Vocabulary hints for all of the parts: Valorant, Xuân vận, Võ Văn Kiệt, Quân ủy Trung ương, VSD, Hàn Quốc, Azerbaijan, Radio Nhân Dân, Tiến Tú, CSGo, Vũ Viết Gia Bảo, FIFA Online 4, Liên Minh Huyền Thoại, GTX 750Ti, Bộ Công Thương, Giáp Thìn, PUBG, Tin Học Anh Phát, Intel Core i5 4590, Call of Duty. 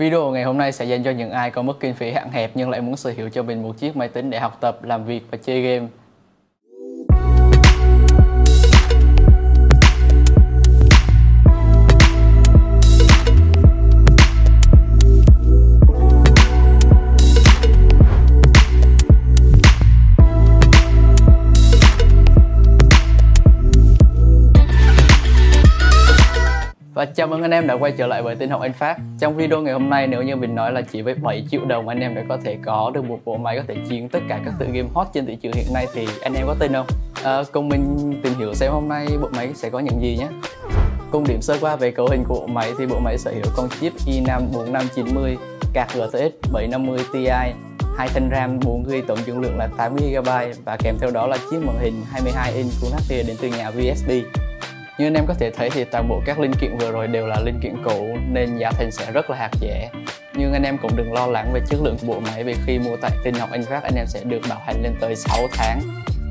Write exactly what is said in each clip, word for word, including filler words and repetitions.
Video ngày hôm nay sẽ dành cho những ai có mức kinh phí hạn hẹp nhưng lại muốn sở hữu cho mình một chiếc máy tính để học tập, làm việc và chơi game. Và chào mừng anh em đã quay trở lại với Tin Học Anh Phát. Trong video ngày hôm nay, nếu như mình nói là chỉ với bảy triệu đồng anh em đã có thể có được một bộ máy có thể chiến tất cả các tựa game hot trên thị trường hiện nay thì anh em có tin không? À, cùng mình tìm hiểu xem hôm nay bộ máy sẽ có những gì nhé. Cùng điểm sơ qua về cấu hình của bộ máy thì bộ máy sở hữu con chip i năm bốn nghìn năm trăm chín mươi, card giê tê ích bảy trăm năm mươi Ti, hai thanh RAM bốn gi-ga-bai tổng dung lượng là tám mươi gi-ga-bai và kèm theo đó là chiếc màn hình hai mươi hai inch Full hát đê đến từ nhà vê ét đê. Như anh em có thể thấy thì toàn bộ các linh kiện vừa rồi đều là linh kiện cũ nên giá thành sẽ rất là hạt rẻ. Nhưng anh em cũng đừng lo lắng về chất lượng của bộ máy vì khi mua tại Tin Học Anh Phát anh em sẽ được bảo hành lên tới sáu tháng.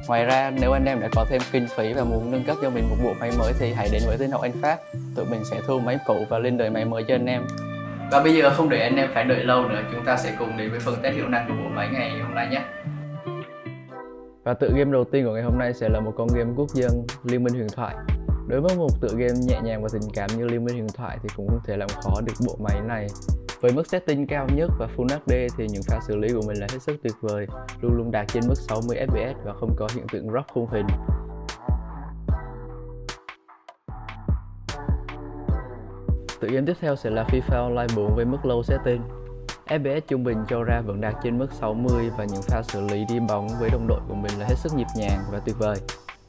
Ngoài ra nếu anh em đã có thêm kinh phí và muốn nâng cấp cho mình một bộ máy mới thì hãy đến với Tin Học Anh Phát. Tụi mình sẽ thu máy cũ và lên đời máy mới cho anh em. Và bây giờ không để anh em phải đợi lâu nữa, chúng ta sẽ cùng đến với phần test hiệu năng của bộ máy ngày hôm nay nhé. Và tựa game đầu tiên của ngày hôm nay sẽ là một con game quốc dân, Liên Minh Huyền Thoại. Đối với một tựa game nhẹ nhàng và tình cảm như Liên Minh Huyền Thoại thì cũng không thể làm khó được bộ máy này. Với mức setting cao nhất và Full hát đê thì những pha xử lý của mình là hết sức tuyệt vời, luôn luôn đạt trên mức sáu mươi ép pê ét và không có hiện tượng drop khung hình. Tựa game tiếp theo sẽ là FIFA Online bốn với mức low setting. ép pê ét trung bình cho ra vẫn đạt trên mức sáu mươi và những pha xử lý đi bóng với đồng đội của mình là hết sức nhịp nhàng và tuyệt vời.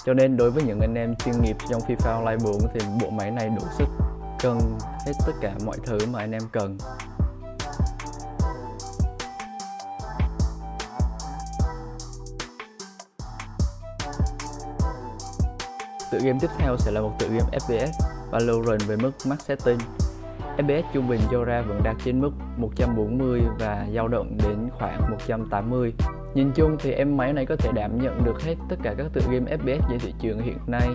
Cho nên đối với những anh em chuyên nghiệp trong FIFA Online bốn thì bộ máy này đủ sức cân hết tất cả mọi thứ mà anh em cần. Tựa game tiếp theo sẽ là một tựa game ép pê ét Valorant với mức max setting. ép pê ét trung bình cho ra vẫn đạt trên mức một trăm bốn mươi và dao động đến khoảng một trăm tám mươi. Nhìn chung thì em máy này có thể đảm nhận được hết tất cả các tựa game ép pê ét trên thị trường hiện nay.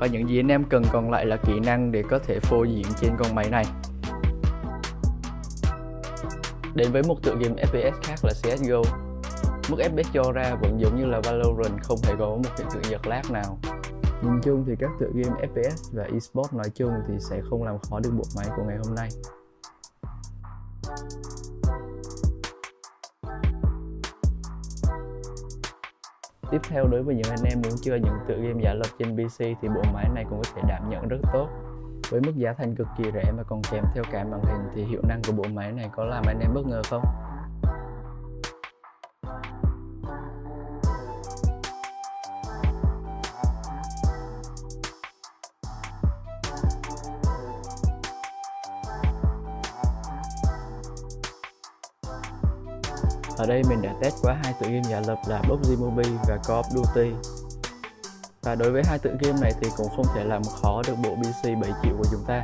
Và những gì anh em cần còn lại là kỹ năng để có thể phô diễn trên con máy này. Đến với một tựa game ép pê ét khác là xê ét giê ô. Mức ép pê ét cho ra vẫn giống như là Valorant, không hề có một hiện tượng giật lag nào. Nhìn chung thì các tựa game ép pê ét và eSports nói chung thì sẽ không làm khó được bộ máy của ngày hôm nay. Tiếp theo, đối với những anh em muốn chơi những tựa game giả lập trên pê xê thì bộ máy này cũng có thể đảm nhận rất tốt. Với mức giá thành cực kỳ rẻ mà còn kèm theo cả màn hình thì hiệu năng của bộ máy này có làm anh em bất ngờ không? Ở đây mình đã test qua hai tựa game giả lập là pê u bê giê Mobile và Call of Duty. Và đối với hai tựa game này thì cũng không thể làm khó được bộ pê xê bảy triệu của chúng ta.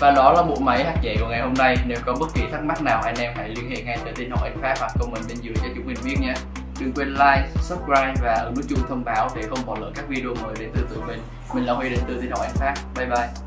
Và đó là bộ máy hạt dẻ của ngày hôm nay. Nếu có bất kỳ thắc mắc nào anh em hãy liên hệ ngay tới Tin Học Anh Phát hoặc comment bên dưới cho chúng mình biết nhé. Đừng quên like, subscribe và ấn nút chuông thông báo để không bỏ lỡ các video mới đến từ tụi mình. Mình là Huy đến từ Tin Học Anh Phát. Bye bye.